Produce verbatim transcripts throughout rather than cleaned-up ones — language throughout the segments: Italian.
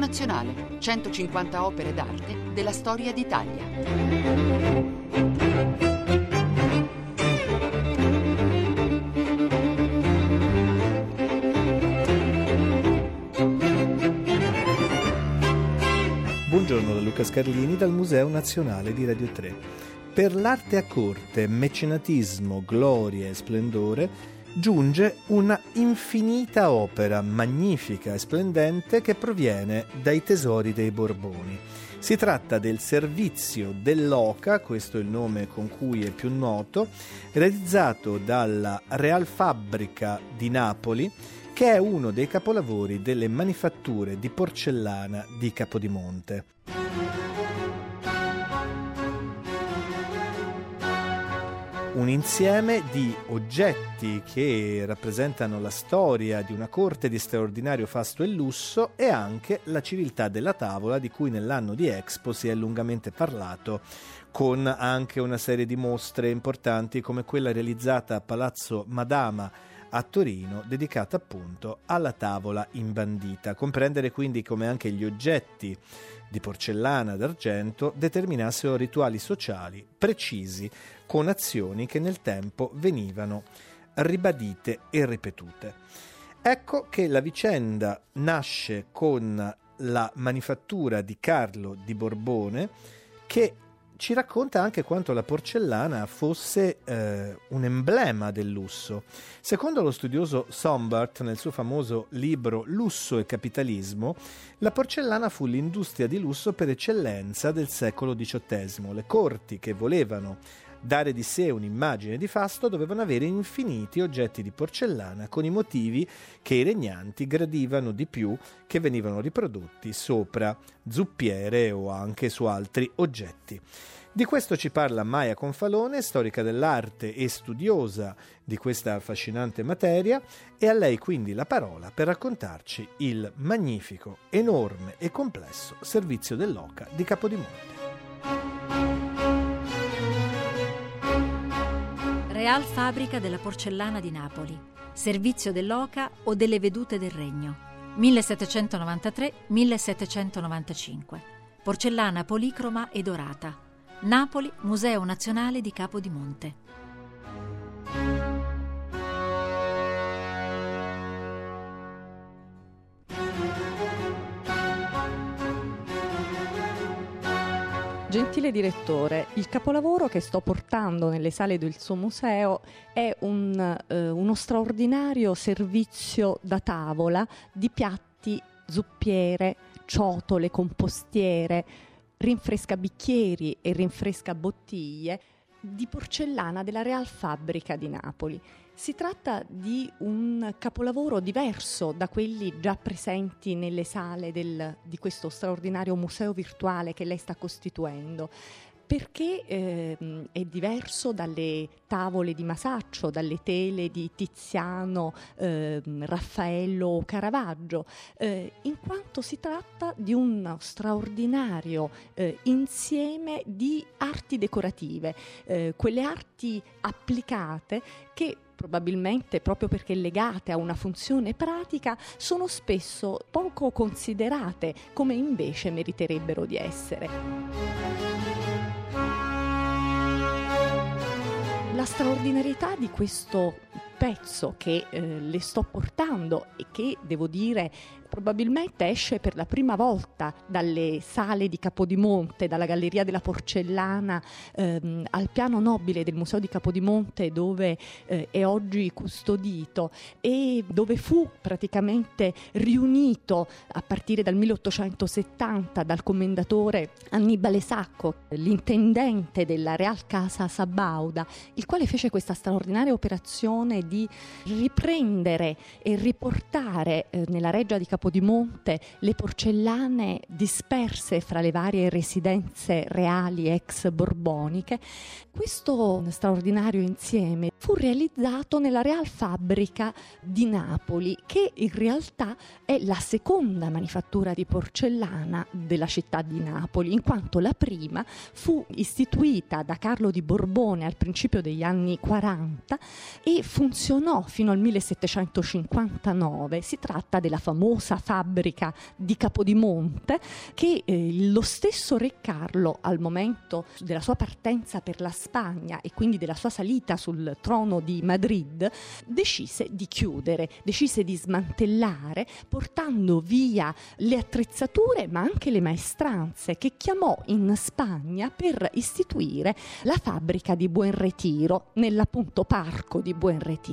Nazionale, centocinquanta opere d'arte della storia d'Italia. Buongiorno da Luca Scarlini dal Museo Nazionale di Radio tre. Per l'arte a corte, mecenatismo, gloria e splendore giunge una infinita opera magnifica e splendente che proviene dai tesori dei Borboni. Si tratta del Servizio dell'Oca, questo è il nome con cui è più noto, realizzato dalla Real Fabbrica di Napoli, che è uno dei capolavori delle manifatture di porcellana di Capodimonte. Un insieme di oggetti che rappresentano la storia di una corte di straordinario fasto e lusso e anche la civiltà della tavola, di cui nell'anno di Expo si è lungamente parlato, con anche una serie di mostre importanti come quella realizzata a Palazzo Madama a Torino, dedicata appunto alla tavola imbandita. Comprendere quindi come anche gli oggetti di porcellana d'argento determinassero rituali sociali precisi, con azioni che nel tempo venivano ribadite e ripetute. Ecco che la vicenda nasce con la manifattura di Carlo di Borbone, che ci racconta anche quanto la porcellana fosse eh, un emblema del lusso. Secondo lo studioso Sombart, nel suo famoso libro Lusso e capitalismo, la porcellana fu l'industria di lusso per eccellenza del secolo diciottesimo. Le corti che volevano dare di sé un'immagine di fasto dovevano avere infiniti oggetti di porcellana con i motivi che i regnanti gradivano di più, che venivano riprodotti sopra zuppiere o anche su altri oggetti. Di questo ci parla Maia Confalone, storica dell'arte e studiosa di questa affascinante materia, e a lei quindi la parola per raccontarci il magnifico, enorme e complesso Servizio dell'Oca di Capodimonte. Real Fabbrica della Porcellana di Napoli, Servizio dell'Oca o delle Vedute del Regno, millesettecentonovantatré millesettecentonovantacinque. Porcellana policroma e dorata. Napoli, Museo Nazionale di Capodimonte. Gentile direttore, il capolavoro che sto portando nelle sale del suo museo è un, eh, uno straordinario servizio da tavola di piatti, zuppiere, ciotole, compostiere, rinfresca bicchieri e rinfresca bottiglie di porcellana della Real Fabbrica di Napoli. Si tratta di un capolavoro diverso da quelli già presenti nelle sale del, di questo straordinario museo virtuale che lei sta costituendo, perché eh, è diverso dalle tavole di Masaccio, dalle tele di Tiziano, eh, Raffaello o Caravaggio, eh, in quanto si tratta di un straordinario eh, insieme di arti decorative, eh, quelle arti applicate che probabilmente proprio perché legate a una funzione pratica sono spesso poco considerate come invece meriterebbero di essere. La straordinarietà di questo pezzo che eh, le sto portando e che, devo dire, probabilmente esce per la prima volta dalle sale di Capodimonte, dalla Galleria della Porcellana ehm, al piano nobile del Museo di Capodimonte, dove eh, è oggi custodito e dove fu praticamente riunito a partire dal milleottocentosettanta dal commendatore Annibale Sacco, l'intendente della Real Casa Sabauda, il quale fece questa straordinaria operazione di riprendere e riportare eh, nella Reggia di Capodimonte Capodimonte le porcellane disperse fra le varie residenze reali ex borboniche. Questo straordinario insieme fu realizzato nella Real Fabbrica di Napoli, che in realtà è la seconda manifattura di porcellana della città di Napoli, in quanto la prima fu istituita da Carlo di Borbone al principio degli anni quaranta e funzionò funzionò fino al millesettecentocinquantanove. Si tratta della famosa fabbrica di Capodimonte che eh, lo stesso re Carlo, al momento della sua partenza per la Spagna e quindi della sua salita sul trono di Madrid, decise di chiudere, decise di smantellare, portando via le attrezzature ma anche le maestranze, che chiamò in Spagna per istituire la fabbrica di Buen Retiro, nell'appunto parco di Buen Retiro.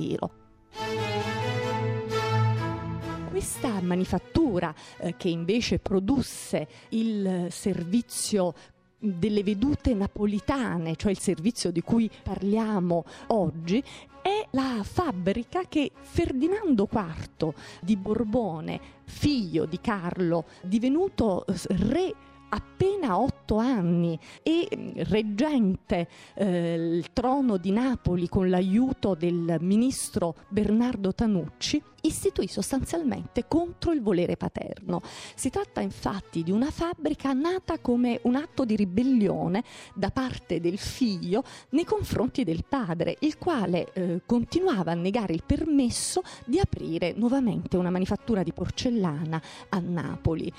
Questa manifattura eh, che invece produsse il servizio delle vedute napolitane, cioè il servizio di cui parliamo oggi, è la fabbrica che Ferdinando quarto di Borbone, figlio di Carlo, divenuto re appena otto anni e reggente eh, il trono di Napoli con l'aiuto del ministro Bernardo Tanucci, istituì sostanzialmente contro il volere paterno. Si tratta infatti di una fabbrica nata come un atto di ribellione da parte del figlio nei confronti del padre, il quale eh, continuava a negare il permesso di aprire nuovamente una manifattura di porcellana a Napoli.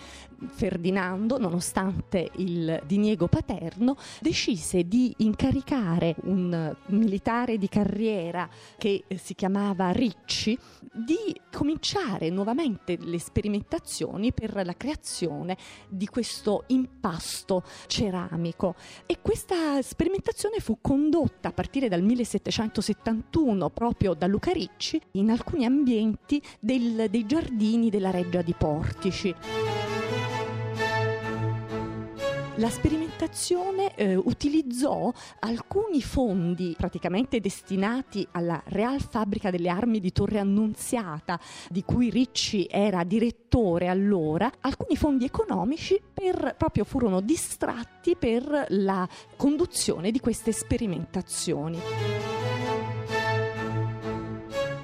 Ferdinando, nonostante il diniego paterno, decise di incaricare un militare di carriera che si chiamava Ricci di cominciare nuovamente le sperimentazioni per la creazione di questo impasto ceramico, e questa sperimentazione fu condotta a partire dal millesettecentosettantuno proprio da Luca Ricci in alcuni ambienti del, dei giardini della Reggia di Portici. La sperimentazione eh, utilizzò alcuni fondi praticamente destinati alla Real Fabbrica delle Armi di Torre Annunziata, di cui Ricci era direttore allora. Alcuni fondi economici per, proprio furono distratti per la conduzione di queste sperimentazioni.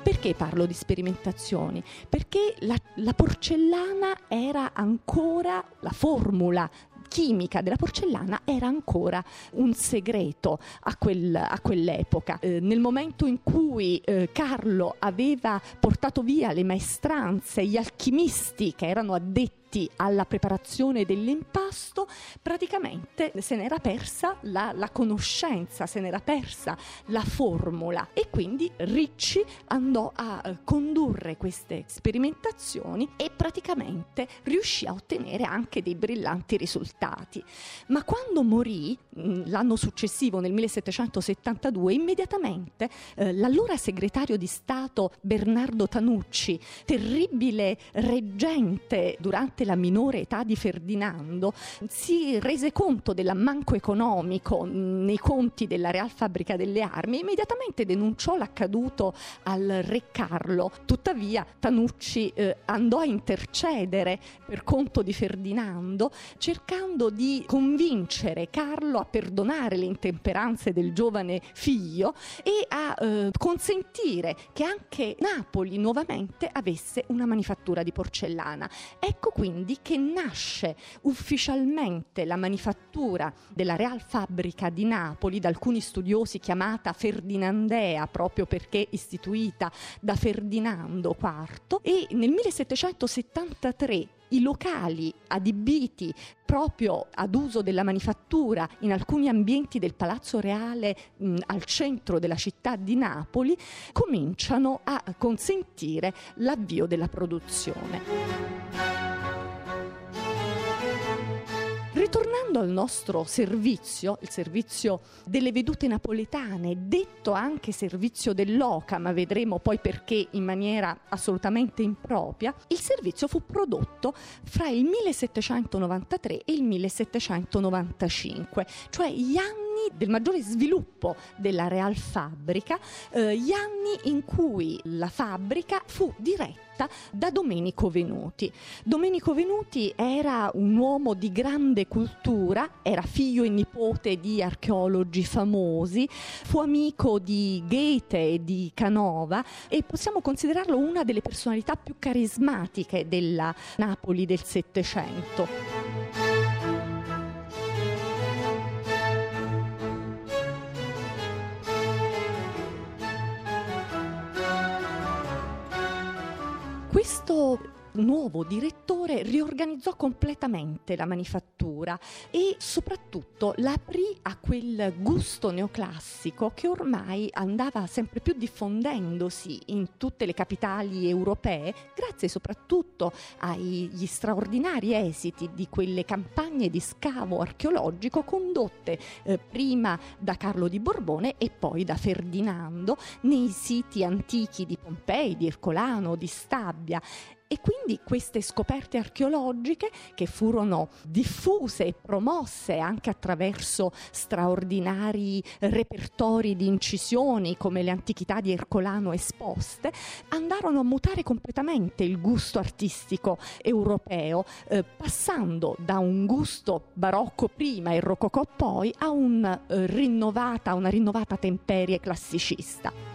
Perché parlo di sperimentazioni? Perché la, la porcellana era ancora la formula chimica della porcellana era ancora un segreto a, quel, a quell'epoca. Eh, nel momento in cui eh, Carlo aveva portato via le maestranze, gli alchimisti che erano addetti alla preparazione dell'impasto, praticamente se n'era persa la, la conoscenza, se n'era persa la formula, e quindi Ricci andò a condurre queste sperimentazioni e praticamente riuscì a ottenere anche dei brillanti risultati. Ma quando morì l'anno successivo, nel millesettecentosettantadue, immediatamente eh, l'allora segretario di Stato Bernardo Tanucci, terribile reggente durante la minore età di Ferdinando, si rese conto dell'ammanco economico nei conti della Real Fabbrica delle Armi e immediatamente denunciò l'accaduto al re Carlo. Tuttavia Tanucci eh, andò a intercedere per conto di Ferdinando, cercando di convincere Carlo a perdonare le intemperanze del giovane figlio e a eh, consentire che anche Napoli nuovamente avesse una manifattura di porcellana. Ecco qui quindi che nasce ufficialmente la manifattura della Real Fabbrica di Napoli, da alcuni studiosi chiamata Ferdinandea proprio perché istituita da Ferdinando quarto, e nel millesettecentosettantatré i locali adibiti proprio ad uso della manifattura in alcuni ambienti del Palazzo Reale mh, al centro della città di Napoli cominciano a consentire l'avvio della produzione. Ritornando al nostro servizio, il servizio delle vedute napoletane, detto anche servizio dell'Oca, ma vedremo poi perché in maniera assolutamente impropria, il servizio fu prodotto fra il millesettecentonovantatré e il millesettecentonovantacinque, cioè gli anni del maggiore sviluppo della Real Fabbrica, eh, gli anni in cui la fabbrica fu diretta da Domenico Venuti. Domenico Venuti era un uomo di grande cultura, era figlio e nipote di archeologi famosi, fu amico di Goethe e di Canova e possiamo considerarlo una delle personalità più carismatiche della Napoli del Settecento. Questo nuovo direttore riorganizzò completamente la manifattura e soprattutto l'aprì a quel gusto neoclassico che ormai andava sempre più diffondendosi in tutte le capitali europee, grazie soprattutto agli straordinari esiti di quelle campagne di scavo archeologico condotte eh, prima da Carlo di Borbone e poi da Ferdinando nei siti antichi di Pompei, di Ercolano, di Stabia. E quindi queste scoperte archeologiche, che furono diffuse e promosse anche attraverso straordinari repertori di incisioni come le antichità di Ercolano esposte, andarono a mutare completamente il gusto artistico europeo, eh, passando da un gusto barocco prima e rococò poi a un, eh, rinnovata, una rinnovata temperie classicista.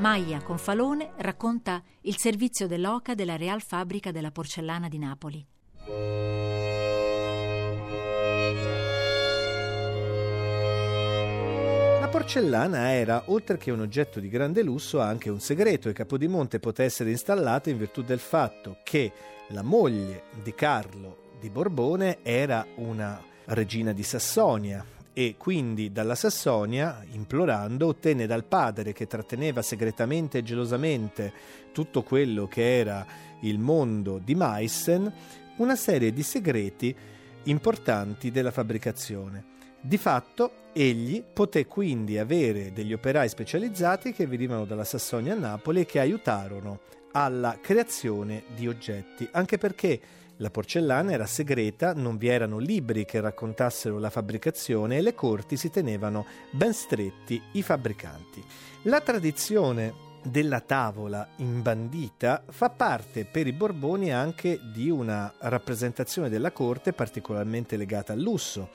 Maia Confalone racconta il servizio dell'oca della Real Fabbrica della Porcellana di Napoli. La porcellana era, oltre che un oggetto di grande lusso, anche un segreto, e Capodimonte poté essere installato in virtù del fatto che la moglie di Carlo di Borbone era una regina di Sassonia, e quindi dalla Sassonia, implorando, ottenne dal padre, che tratteneva segretamente e gelosamente tutto quello che era il mondo di Meissen, una serie di segreti importanti della fabbricazione. Di fatto egli poté quindi avere degli operai specializzati che venivano dalla Sassonia a Napoli e che aiutarono alla creazione di oggetti, anche perché la porcellana era segreta, non vi erano libri che raccontassero la fabbricazione e le corti si tenevano ben stretti i fabbricanti. La tradizione della tavola imbandita fa parte per i Borboni anche di una rappresentazione della corte particolarmente legata al lusso.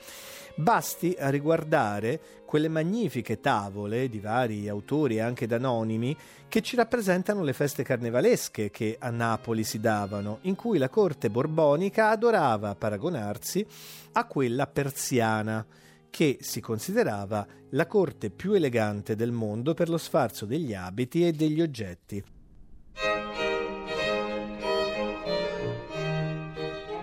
Basti a riguardare quelle magnifiche tavole di vari autori, anche da anonimi, che ci rappresentano le feste carnevalesche che a Napoli si davano, in cui la corte borbonica adorava paragonarsi a quella persiana, che si considerava la corte più elegante del mondo per lo sfarzo degli abiti e degli oggetti.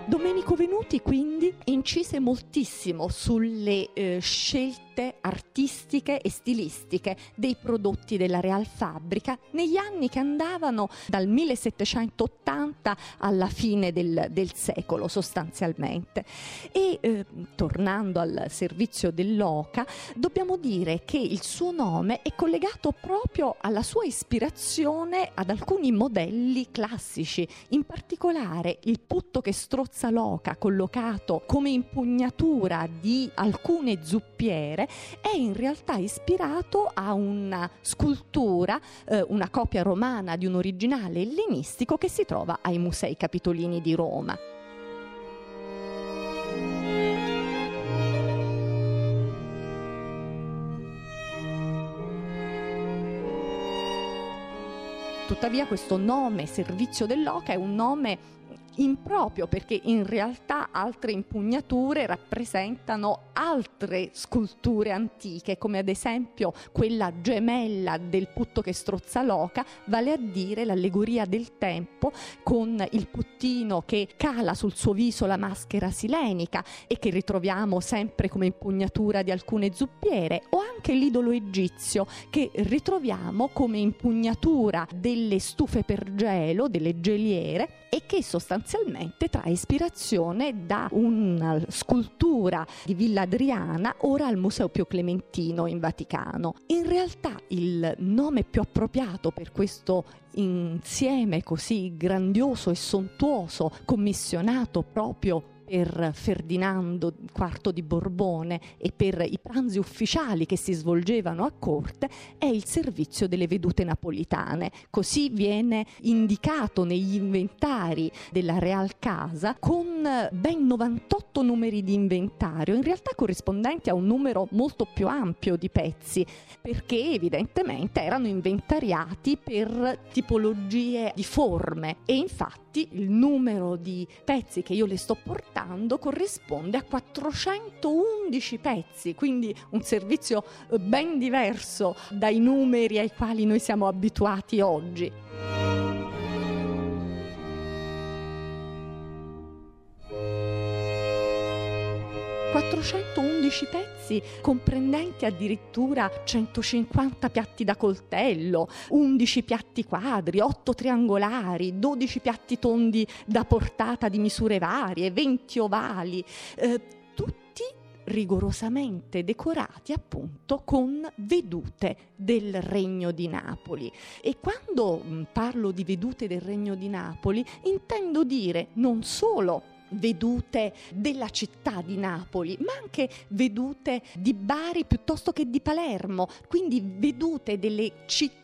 Domenico Venuti quindi incise moltissimo sulle eh, scelte artistiche e stilistiche dei prodotti della Real Fabbrica negli anni che andavano dal millesettecentottanta alla fine del, del secolo sostanzialmente. E eh, tornando al servizio dell'oca, dobbiamo dire che il suo nome è collegato proprio alla sua ispirazione ad alcuni modelli classici, in particolare il putto che strozza l'oca, collocato come impugnatura di alcune zuppiere, è in realtà ispirato a una scultura, eh, una copia romana di un originale ellenistico che si trova ai Musei Capitolini di Roma. Tuttavia questo nome, servizio dell'oca, è un nome improprio, perché in realtà altre impugnature rappresentano altre sculture antiche, come ad esempio quella gemella del putto che strozza l'oca, vale a dire l'allegoria del tempo con il puttino che cala sul suo viso la maschera silenica e che ritroviamo sempre come impugnatura di alcune zuppiere, o anche l'idolo egizio che ritroviamo come impugnatura delle stufe per gelo, delle geliere, e che sostanzialmente trae ispirazione da una scultura di Villa Adriana, ora al Museo Pio Clementino in Vaticano. In realtà il nome più appropriato per questo insieme così grandioso e sontuoso, commissionato proprio per Ferdinando quarto di Borbone e per i pranzi ufficiali che si svolgevano a corte è il servizio delle vedute napolitane. Così viene indicato negli inventari della Real Casa, con ben novantotto numeri di inventario, in realtà corrispondenti a un numero molto più ampio di pezzi, perché evidentemente erano inventariati per tipologie di forme, e infatti il numero di pezzi che io le sto portando corrisponde a quattrocentoundici pezzi, quindi un servizio ben diverso dai numeri ai quali noi siamo abituati oggi. quattrocentoundici pezzi comprendenti addirittura centocinquanta piatti da coltello, undici piatti quadri, otto triangolari, dodici piatti tondi da portata di misure varie, venti ovali, eh, tutti rigorosamente decorati appunto con vedute del Regno di Napoli. E quando parlo di vedute del Regno di Napoli intendo dire non solo vedute della città di Napoli, ma anche vedute di Bari piuttosto che di Palermo, quindi vedute delle città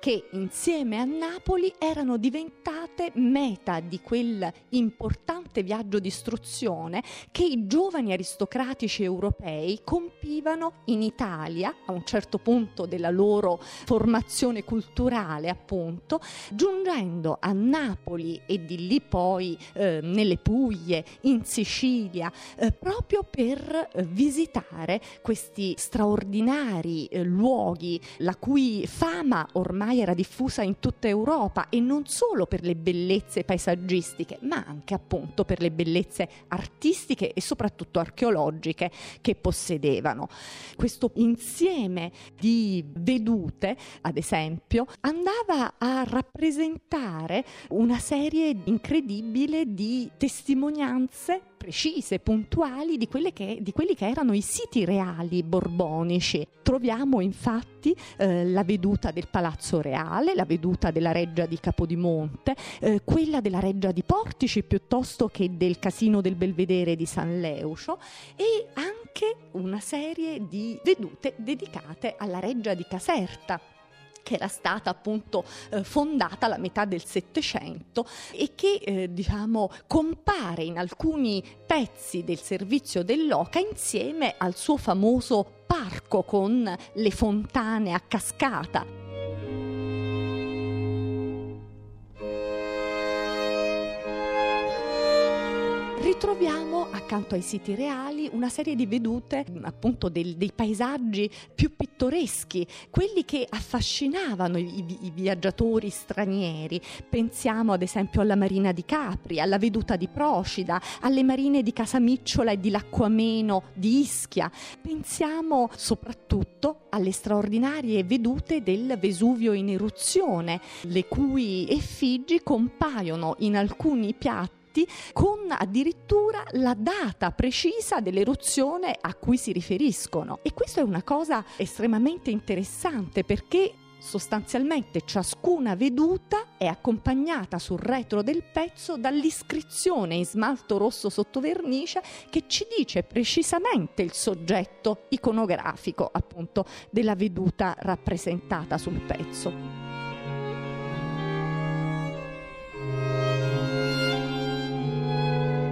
che insieme a Napoli erano diventate meta di quel importante viaggio di istruzione che i giovani aristocratici europei compivano in Italia a un certo punto della loro formazione culturale, appunto, giungendo a Napoli e di lì poi eh, nelle Puglie, in Sicilia, eh, proprio per eh, visitare questi straordinari eh, luoghi la cui fama ormai era diffusa in tutta Europa, e non solo per le bellezze paesaggistiche, ma anche appunto per le bellezze artistiche e soprattutto archeologiche che possedevano. Questo insieme di vedute, ad esempio, andava a rappresentare una serie incredibile di testimonianze precise, puntuali di, quelle che, di quelli che erano i siti reali borbonici. Troviamo infatti eh, la veduta del Palazzo Reale, la veduta della Reggia di Capodimonte, eh, quella della Reggia di Portici piuttosto che del Casino del Belvedere di San Leucio, e anche una serie di vedute dedicate alla Reggia di Caserta, che era stata appunto eh, fondata alla metà del Settecento e che eh, diciamo compare in alcuni pezzi del servizio dell'Oca insieme al suo famoso parco con le fontane a cascata. Ritroviamo accanto ai siti reali una serie di vedute appunto del, dei paesaggi più pittoreschi, quelli che affascinavano i, i viaggiatori stranieri. Pensiamo ad esempio alla Marina di Capri, alla veduta di Procida, alle marine di Casamicciola e di Lacquameno di Ischia. Pensiamo soprattutto alle straordinarie vedute del Vesuvio in eruzione, le cui effigi compaiono in alcuni piatti con addirittura la data precisa dell'eruzione a cui si riferiscono. E questo è una cosa estremamente interessante, perché sostanzialmente ciascuna veduta è accompagnata sul retro del pezzo dall'iscrizione in smalto rosso sotto vernice che ci dice precisamente il soggetto iconografico appunto della veduta rappresentata sul pezzo.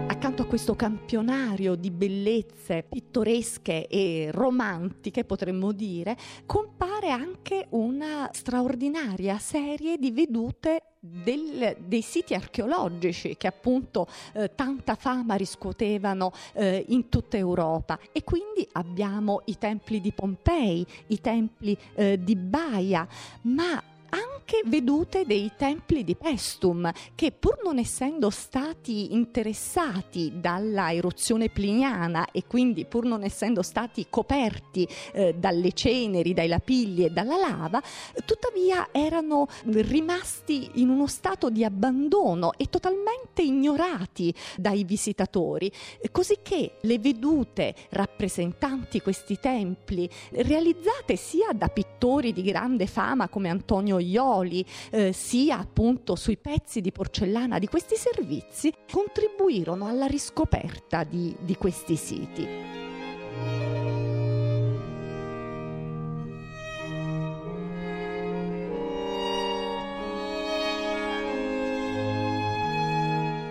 Accanto a questo campionario di bellezze pittoresche e romantiche, potremmo dire, compare anche una straordinaria serie di vedute Del, dei siti archeologici che appunto eh, tanta fama riscuotevano eh, in tutta Europa. E quindi abbiamo i templi di Pompei, i templi eh, di Baia, ma anche vedute dei templi di Pestum, che pur non essendo stati interessati dalla eruzione pliniana e quindi pur non essendo stati coperti eh, dalle ceneri, dai lapilli e dalla lava, tuttavia erano rimasti in uno stato di abbandono e totalmente ignorati dai visitatori, cosicché le vedute rappresentanti questi templi, realizzate sia da pittori di grande fama come Antonio Iorio ruoli, eh, sia appunto sui pezzi di porcellana di questi servizi, contribuirono alla riscoperta di, di questi siti.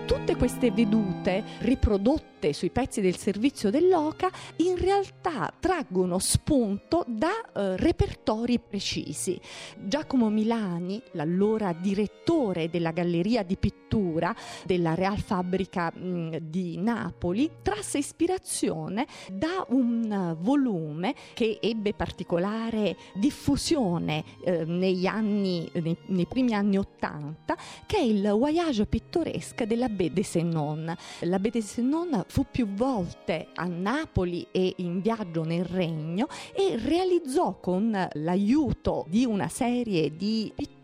Tutte queste vedute riprodotte sui pezzi del Servizio dell'Oca in realtà traggono spunto da eh, repertori precisi. Giacomo Milani, l'allora direttore della Galleria di Pittura della Real Fabbrica mh, di Napoli, trasse ispirazione da un volume che ebbe particolare diffusione eh, negli anni, nei, nei primi anni Ottanta, che è il Voyage pittoresque della Baie de Senone. La Baie de Senone fu più volte a Napoli e in viaggio nel Regno e realizzò, con l'aiuto di una serie di pittori,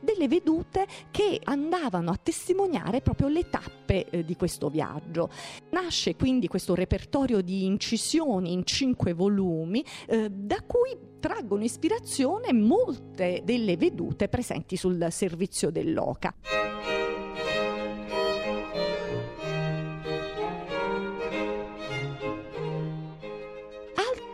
delle vedute che andavano a testimoniare proprio le tappe eh, di questo viaggio. Nasce quindi questo repertorio di incisioni in cinque volumi eh, da cui traggono ispirazione molte delle vedute presenti sul Servizio dell'Oca.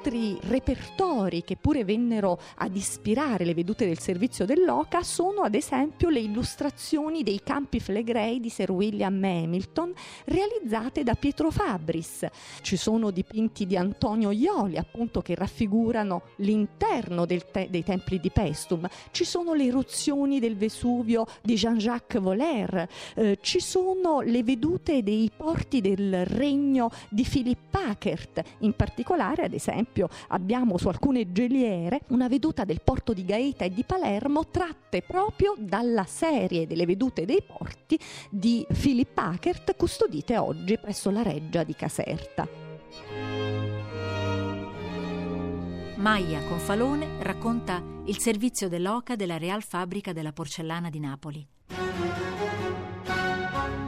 Altri repertori che pure vennero ad ispirare le vedute del Servizio dell'Oca sono ad esempio le illustrazioni dei Campi Flegrei di Sir William Hamilton realizzate da Pietro Fabris. Ci sono dipinti di Antonio Ioli, appunto, che raffigurano l'interno del te- dei templi di Pestum. Ci sono le eruzioni del Vesuvio di Jean-Jacques Voler, eh, ci sono le vedute dei porti del Regno di Philipp Hackert. In particolare, ad esempio, abbiamo su alcune geliere una veduta del porto di Gaeta e di Palermo tratte proprio dalla serie delle vedute dei porti di Philipp Hackert, custodite oggi presso la Reggia di Caserta. Maia Confalone racconta il Servizio dell'Oca della Real Fabbrica della Porcellana di Napoli.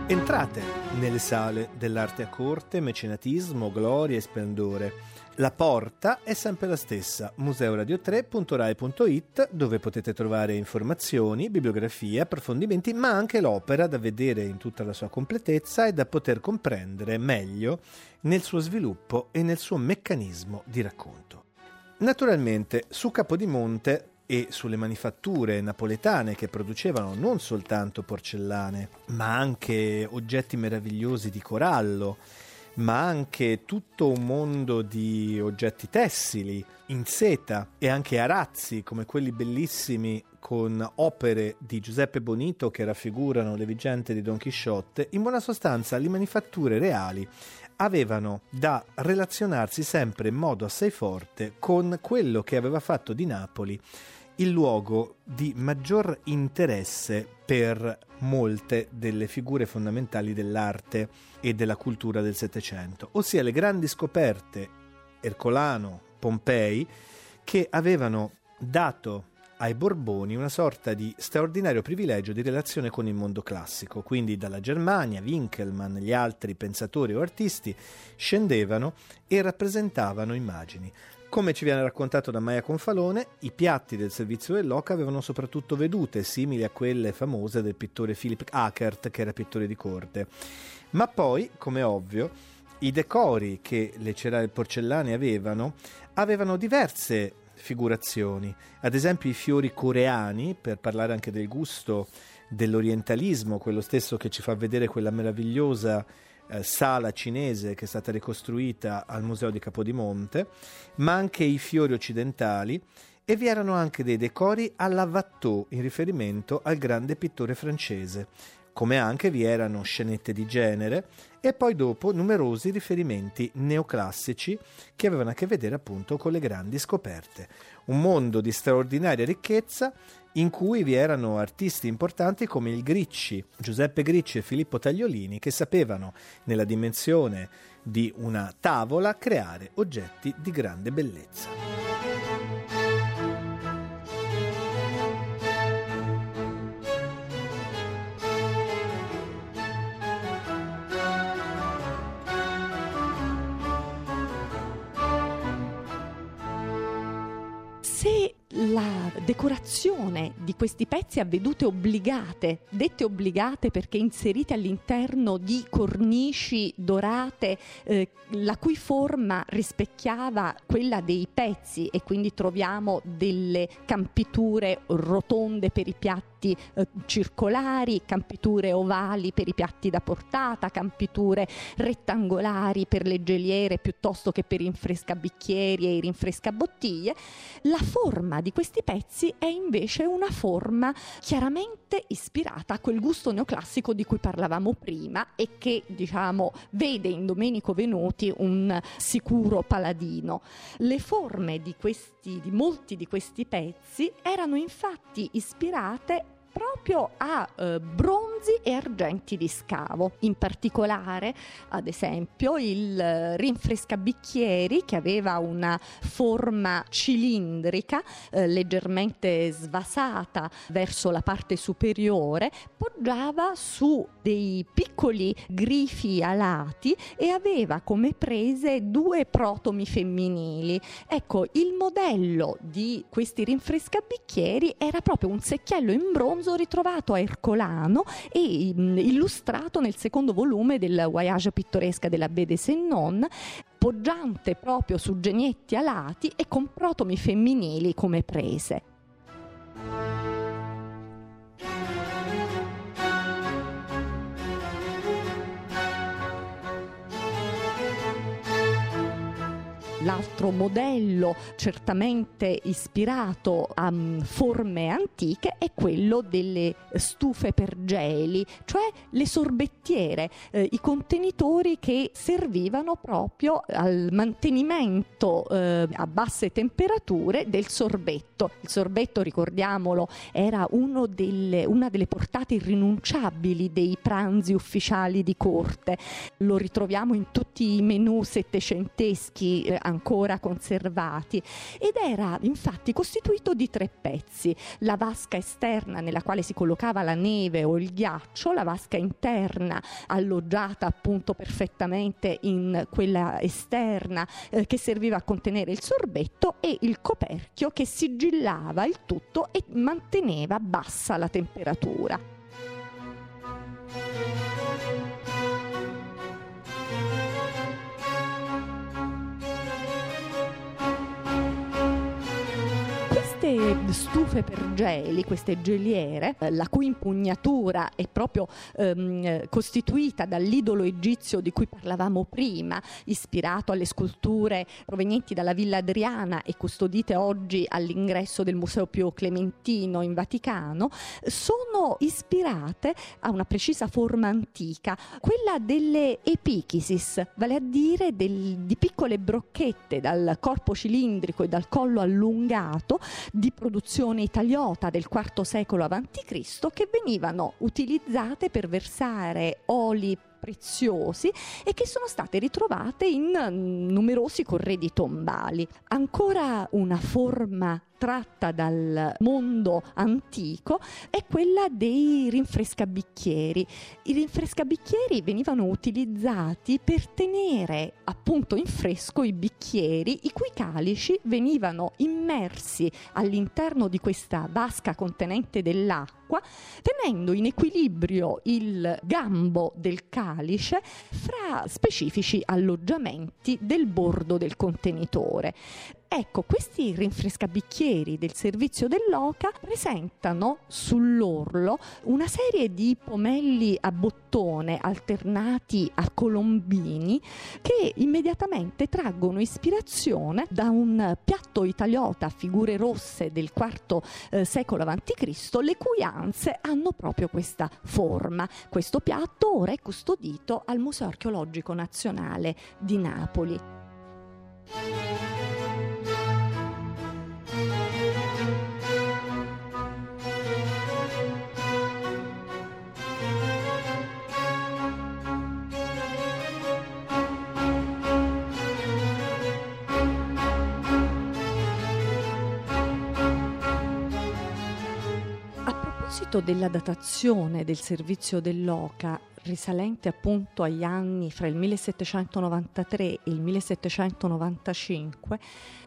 Entrate nelle sale dell'arte a corte, mecenatismo, gloria e splendore. La porta è sempre la stessa, museo radio tre punto rai punto it, dove potete trovare informazioni, bibliografie, approfondimenti, ma anche l'opera da vedere in tutta la sua completezza e da poter comprendere meglio nel suo sviluppo e nel suo meccanismo di racconto. Naturalmente, su Capodimonte e sulle manifatture napoletane che producevano non soltanto porcellane, ma anche oggetti meravigliosi di corallo, ma anche tutto un mondo di oggetti tessili in seta e anche arazzi come quelli bellissimi con opere di Giuseppe Bonito che raffigurano le vicende di Don Chisciotte. In buona sostanza, le manifatture reali avevano da relazionarsi sempre in modo assai forte con quello che aveva fatto di Napoli il luogo di maggior interesse per molte delle figure fondamentali dell'arte e della cultura del Settecento, ossia le grandi scoperte Ercolano, Pompei, che avevano dato ai Borboni una sorta di straordinario privilegio di relazione con il mondo classico. Quindi dalla Germania, Winckelmann, gli altri pensatori o artisti scendevano e rappresentavano immagini. Come ci viene raccontato da Maia Confalone, i piatti del Servizio dell'Oca avevano soprattutto vedute simili a quelle famose del pittore Philipp Hackert, che era pittore di corte. Ma poi, come ovvio, i decori che le cerate porcellane avevano, avevano diverse figurazioni. Ad esempio i fiori coreani, per parlare anche del gusto dell'orientalismo, quello stesso che ci fa vedere quella meravigliosa sala cinese che è stata ricostruita al Museo di Capodimonte, ma anche i fiori occidentali, e vi erano anche dei decori alla Watteau in riferimento al grande pittore francese, come anche vi erano scenette di genere e poi dopo numerosi riferimenti neoclassici che avevano a che vedere appunto con le grandi scoperte. Un mondo di straordinaria ricchezza in cui vi erano artisti importanti come il Gricci, Giuseppe Gricci e Filippo Tagliolini, che sapevano, nella dimensione di una tavola, creare oggetti di grande bellezza. decorazione di questi pezzi a vedute obbligate, dette obbligate perché inserite all'interno di cornici dorate, eh, la cui forma rispecchiava quella dei pezzi, e quindi troviamo delle campiture rotonde per i piatti eh, circolari, campiture ovali per i piatti da portata, campiture rettangolari per le geliere piuttosto che per i rinfrescabicchieri e i rinfrescabottiglie. La forma di questi pezzi è invece una forma chiaramente ispirata a quel gusto neoclassico di cui parlavamo prima e che, diciamo, vede in Domenico Venuti un sicuro paladino. Le forme di questi, di molti di questi pezzi erano infatti ispirate proprio a eh, bronzi e argenti di scavo. In particolare, ad esempio, il eh, rinfrescabicchieri, che aveva una forma cilindrica eh, leggermente svasata verso la parte superiore, poggiava su dei piccoli grifi alati e aveva come prese due protomi femminili. Ecco, il modello di questi rinfrescabicchieri era proprio un secchiello in bronzo ritrovato a Ercolano e illustrato nel secondo volume del Voyage pittoresque dell'Abbé de Sennon, poggiante proprio su genietti alati e con protomi femminili come prese. L'altro modello certamente ispirato a um, forme antiche è quello delle stufe per geli, cioè le sorbettiere, eh, i contenitori che servivano proprio al mantenimento eh, a basse temperature del sorbetto. Il sorbetto, ricordiamolo, era uno delle, una delle portate irrinunciabili dei pranzi ufficiali di corte. Lo ritroviamo in tutti i menù settecenteschi eh, ancora conservati, ed era infatti costituito di tre pezzi: la vasca esterna nella quale si collocava la neve o il ghiaccio, la vasca interna alloggiata appunto perfettamente in quella esterna eh, che serviva a contenere il sorbetto, e il coperchio che sigillava il tutto e manteneva bassa la temperatura. Queste stufe per geli, queste geliere, la cui impugnatura è proprio ehm, costituita dall'idolo egizio di cui parlavamo prima, ispirato alle sculture provenienti dalla Villa Adriana e custodite oggi all'ingresso del Museo Pio Clementino in Vaticano, sono ispirate a una precisa forma antica, quella delle epichisis, vale a dire del, di piccole brocchette dal corpo cilindrico e dal collo allungato, di produzione italiota del quarto secolo avanti Cristo, che venivano utilizzate per versare oli preziosi e che sono state ritrovate in numerosi corredi tombali. Ancora una forma tratta dal mondo antico è quella dei rinfrescabicchieri. I rinfrescabicchieri venivano utilizzati per tenere appunto in fresco i bicchieri, i cui calici venivano immersi all'interno di questa vasca contenente dell'acqua, tenendo in equilibrio il gambo del calice fra specifici alloggiamenti del bordo del contenitore. Ecco, questi rinfrescabicchieri del servizio dell'Oca presentano sull'orlo una serie di pomelli a bottone alternati a colombini che immediatamente traggono ispirazione da un piatto italiota a figure rosse del quarto secolo avanti Cristo, le cui anse hanno proprio questa forma. Questo piatto ora è custodito al Museo Archeologico Nazionale di Napoli. Della datazione del servizio dell'Oca, risalente appunto agli anni fra il millesettecentonovantatré e il millesettecentonovantacinque,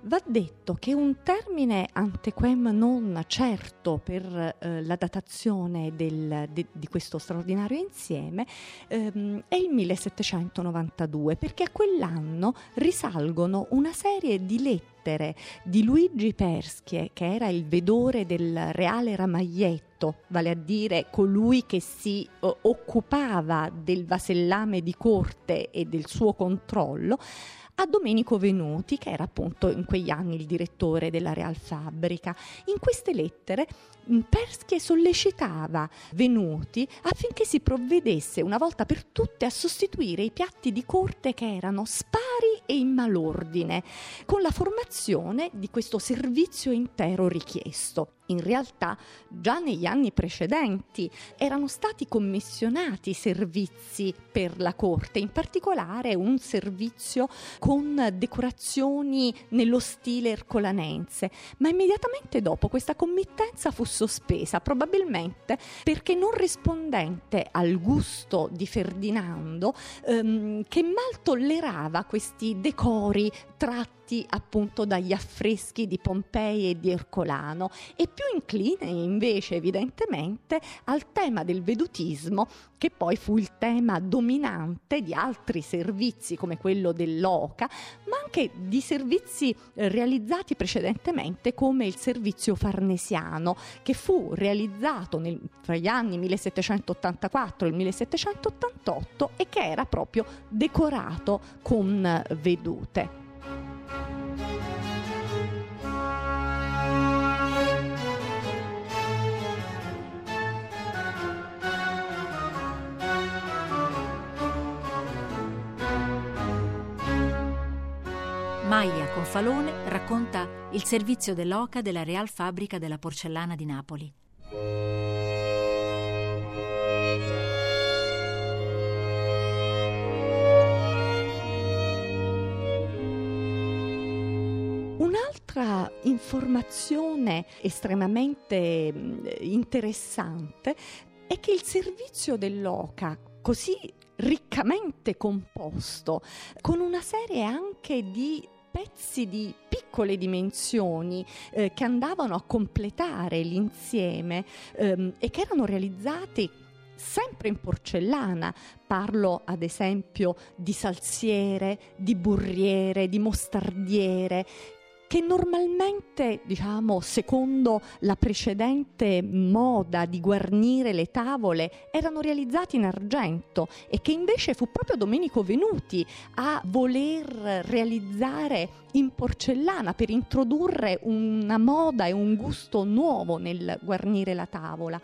va detto che un termine antequem non certo per eh, la datazione del, de, di questo straordinario insieme ehm, è il millesettecentonovantadue, perché a quell'anno risalgono una serie di lettere di Luigi Perschie, che era il vedore del reale Ramaglietto, vale a dire colui che si eh, occupava del vasellame di corte e del suo controllo, a Domenico Venuti, che era appunto in quegli anni il direttore della Real Fabbrica. In queste lettere Perschie sollecitava Venuti affinché si provvedesse una volta per tutte a sostituire i piatti di corte che erano spari e in malordine, con la formazione di questo servizio intero richiesto. In realtà già negli anni precedenti erano stati commissionati servizi per la corte, in particolare un servizio con decorazioni nello stile ercolanense, ma immediatamente dopo questa committenza fu sospesa, probabilmente perché non rispondente al gusto di Ferdinando, ehm, che mal tollerava questi decori tratti appunto dagli affreschi di Pompei e di Ercolano, e più incline invece evidentemente al tema del vedutismo, che poi fu il tema dominante di altri servizi come quello dell'Oca, ma anche di servizi realizzati precedentemente come il servizio farnesiano, che fu realizzato nel, tra gli anni millesettecentottantaquattro e il millesettecentottantotto e che era proprio decorato con vedute. Maia Confalone racconta il servizio dell'Oca della Real Fabbrica della Porcellana di Napoli. Un'altra informazione estremamente interessante è che il servizio dell'Oca, così riccamente composto, con una serie anche di pezzi di piccole dimensioni eh, che andavano a completare l'insieme ehm, e che erano realizzati sempre in porcellana. Parlo ad esempio di salsiere, di burriere, di mostardiere, che normalmente, diciamo, secondo la precedente moda di guarnire le tavole, erano realizzati in argento, e che invece fu proprio Domenico Venuti a voler realizzare in porcellana per introdurre una moda e un gusto nuovo nel guarnire la tavola.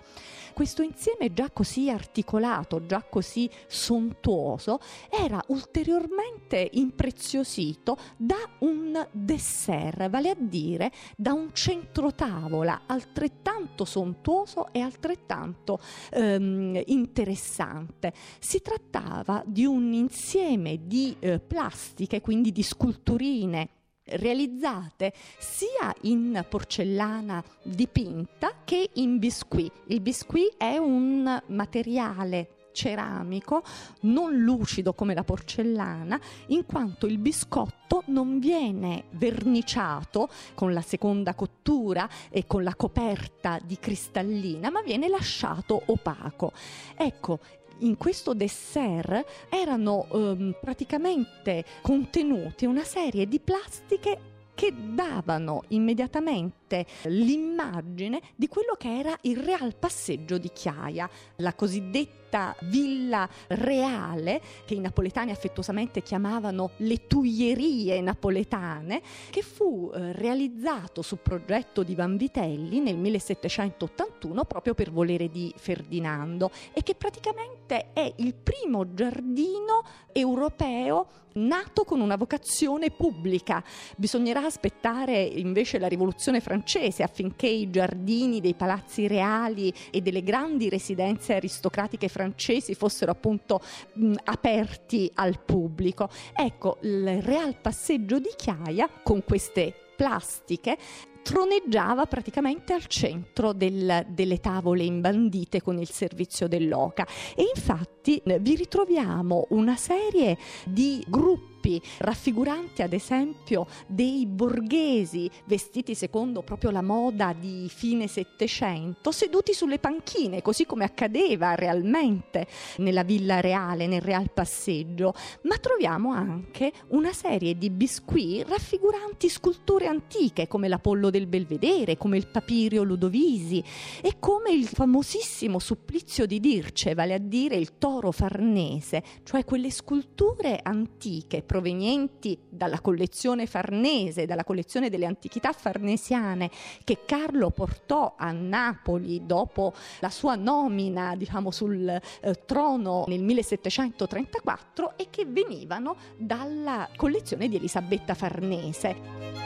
Questo insieme già così articolato, già così sontuoso, era ulteriormente impreziosito da un dessert, vale a dire da un centrotavola altrettanto sontuoso e altrettanto ehm, interessante. Si trattava di un insieme di eh, plastiche, quindi di sculturine realizzate sia in porcellana dipinta che in biscuit. Il biscuit è un materiale ceramico non lucido come la porcellana, in quanto il biscotto non viene verniciato con la seconda cottura e con la coperta di cristallina, ma viene lasciato opaco. Ecco, in questo dessert erano ehm, praticamente contenute una serie di plastiche che davano immediatamente l'immagine di quello che era il Real Passeggio di Chiaia, la cosiddetta villa reale che i napoletani affettuosamente chiamavano le Tuglierie napoletane, che fu eh, realizzato su progetto di Vanvitelli nel millesettecentottantuno proprio per volere di Ferdinando, e che praticamente è il primo giardino europeo nato con una vocazione pubblica. Bisognerà aspettare invece la rivoluzione francese affinché i giardini dei palazzi reali e delle grandi residenze aristocratiche francesi fossero appunto mh, aperti al pubblico. Ecco, il Real Passeggio di Chiaia, con queste plastiche, troneggiava praticamente al centro del, delle tavole imbandite con il servizio dell'Oca, e infatti vi ritroviamo una serie di gruppi raffiguranti ad esempio dei borghesi vestiti secondo proprio la moda di fine Settecento, seduti sulle panchine, così come accadeva realmente nella Villa Reale, nel Real Passeggio, ma troviamo anche una serie di biscuit raffiguranti sculture antiche come l'Apollo del Belvedere, come il Papirio Ludovisi e come il famosissimo supplizio di Dirce, vale a dire il Toro Farnese, cioè quelle sculture antiche provenienti dalla collezione farnese, dalla collezione delle antichità farnesiane che Carlo portò a Napoli dopo la sua nomina, diciamo, sul eh, trono nel millesettecentotrentaquattro, e che venivano dalla collezione di Elisabetta Farnese.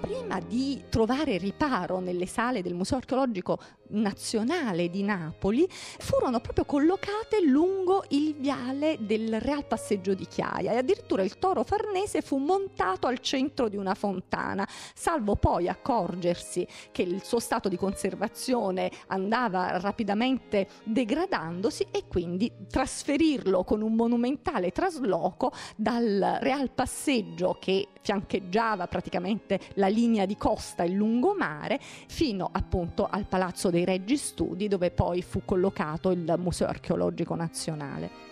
Prima di trovare riparo nelle sale del Museo Archeologico Nazionale di Napoli, furono proprio collocate lungo il viale del Real Passeggio di Chiaia, e addirittura il Toro Farnese fu montato al centro di una fontana, salvo poi accorgersi che il suo stato di conservazione andava rapidamente degradandosi e quindi trasferirlo con un monumentale trasloco dal Real Passeggio, che fiancheggiava praticamente la linea di costa e lungomare, fino appunto al Palazzo dei Reggi Studi, dove poi fu collocato il Museo Archeologico Nazionale.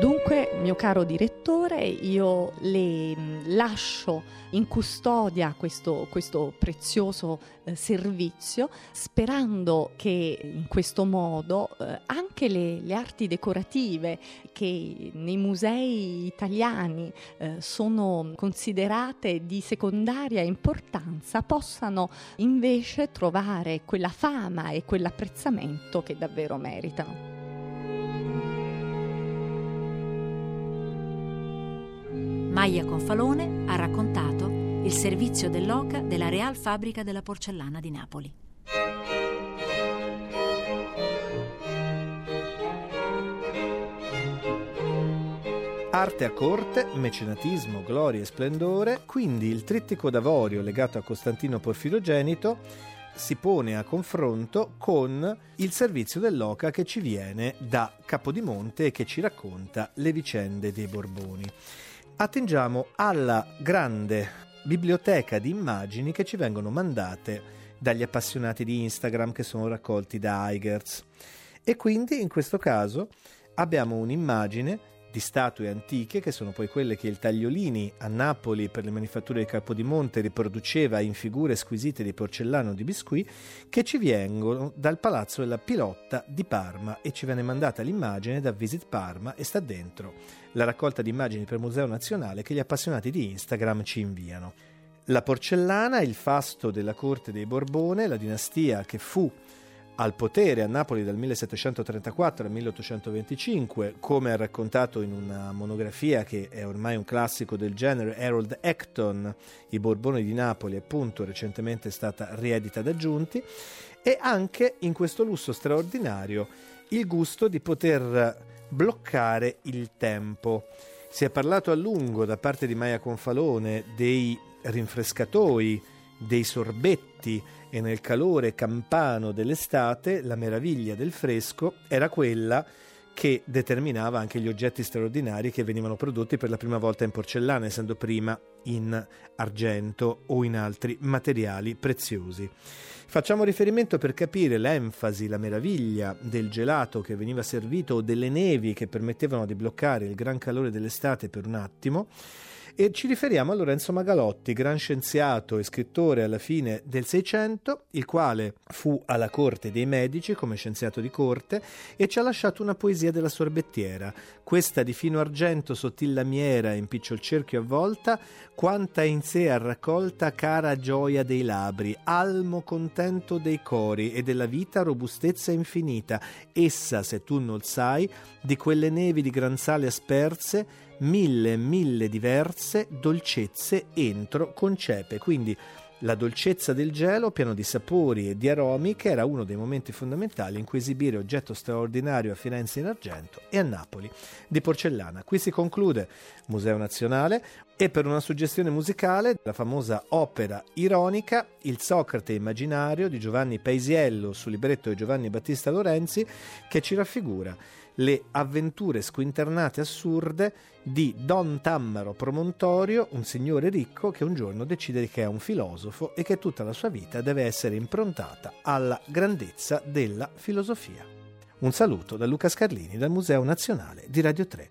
Dunque, mio caro direttore, io le lascio in custodia questo, questo prezioso eh, servizio, sperando che in questo modo eh, anche le, le arti decorative, che nei musei italiani eh, sono considerate di secondaria importanza, possano invece trovare quella fama e quell'apprezzamento che davvero meritano. Maia Confalone ha raccontato il servizio dell'Oca della Real Fabbrica della Porcellana di Napoli. Arte a corte, mecenatismo, gloria e splendore, quindi il trittico d'avorio legato a Costantino Porfirogenito si pone a confronto con il servizio dell'Oca che ci viene da Capodimonte e che ci racconta le vicende dei Borboni. Attingiamo alla grande biblioteca di immagini che ci vengono mandate dagli appassionati di Instagram, che sono raccolti da Eigerz, e quindi in questo caso abbiamo un'immagine di statue antiche che sono poi quelle che il Tagliolini a Napoli per le manifatture di Capodimonte riproduceva in figure squisite di porcellano o di biscuit, che ci vengono dal Palazzo della Pilotta di Parma, e ci viene mandata l'immagine da Visit Parma e sta dentro la raccolta di immagini per Museo Nazionale che gli appassionati di Instagram ci inviano. La porcellana, il fasto della corte dei Borbone, la dinastia che fu al potere a Napoli dal millesettecentotrentaquattro al milleottocentoventicinque, come ha raccontato in una monografia che è ormai un classico del genere Harold Acton, I Borboni di Napoli, appunto, recentemente è stata riedita da Giunti, e anche in questo lusso straordinario il gusto di poter bloccare il tempo. Si è parlato a lungo da parte di Maia Confalone dei rinfrescatoi, dei sorbetti, e nel calore campano dell'estate la meraviglia del fresco era quella che determinava anche gli oggetti straordinari che venivano prodotti per la prima volta in porcellana, essendo prima in argento o in altri materiali preziosi. Facciamo riferimento, per capire l'enfasi, la meraviglia del gelato che veniva servito o delle nevi che permettevano di bloccare il gran calore dell'estate per un attimo, E ci riferiamo a Lorenzo Magalotti, gran scienziato e scrittore alla fine del Seicento, il quale fu alla corte dei Medici come scienziato di corte e ci ha lasciato una poesia della sorbettiera, questa di fino argento sottil lamiera in picciol cerchio avvolta, quanta in sé ha raccolta cara gioia dei labri, almo contento dei cori e della vita robustezza infinita, essa se tu non sai di quelle nevi di gran sale asperse mille mille diverse dolcezze entro concepe. Quindi la dolcezza del gelo, pieno di sapori e di aromi, che era uno dei momenti fondamentali in cui esibire oggetto straordinario a Firenze in argento e a Napoli di porcellana. Qui si conclude Museo Nazionale e per una suggestione musicale la famosa opera ironica Il Socrate immaginario di Giovanni Paisiello su libretto di Giovanni Battista Lorenzi, che ci raffigura le avventure squinternate assurde di Don Tammaro Promontorio, un signore ricco che un giorno decide che è un filosofo e che tutta la sua vita deve essere improntata alla grandezza della filosofia. Un saluto da Luca Scarlini dal Museo Nazionale di Radio tre.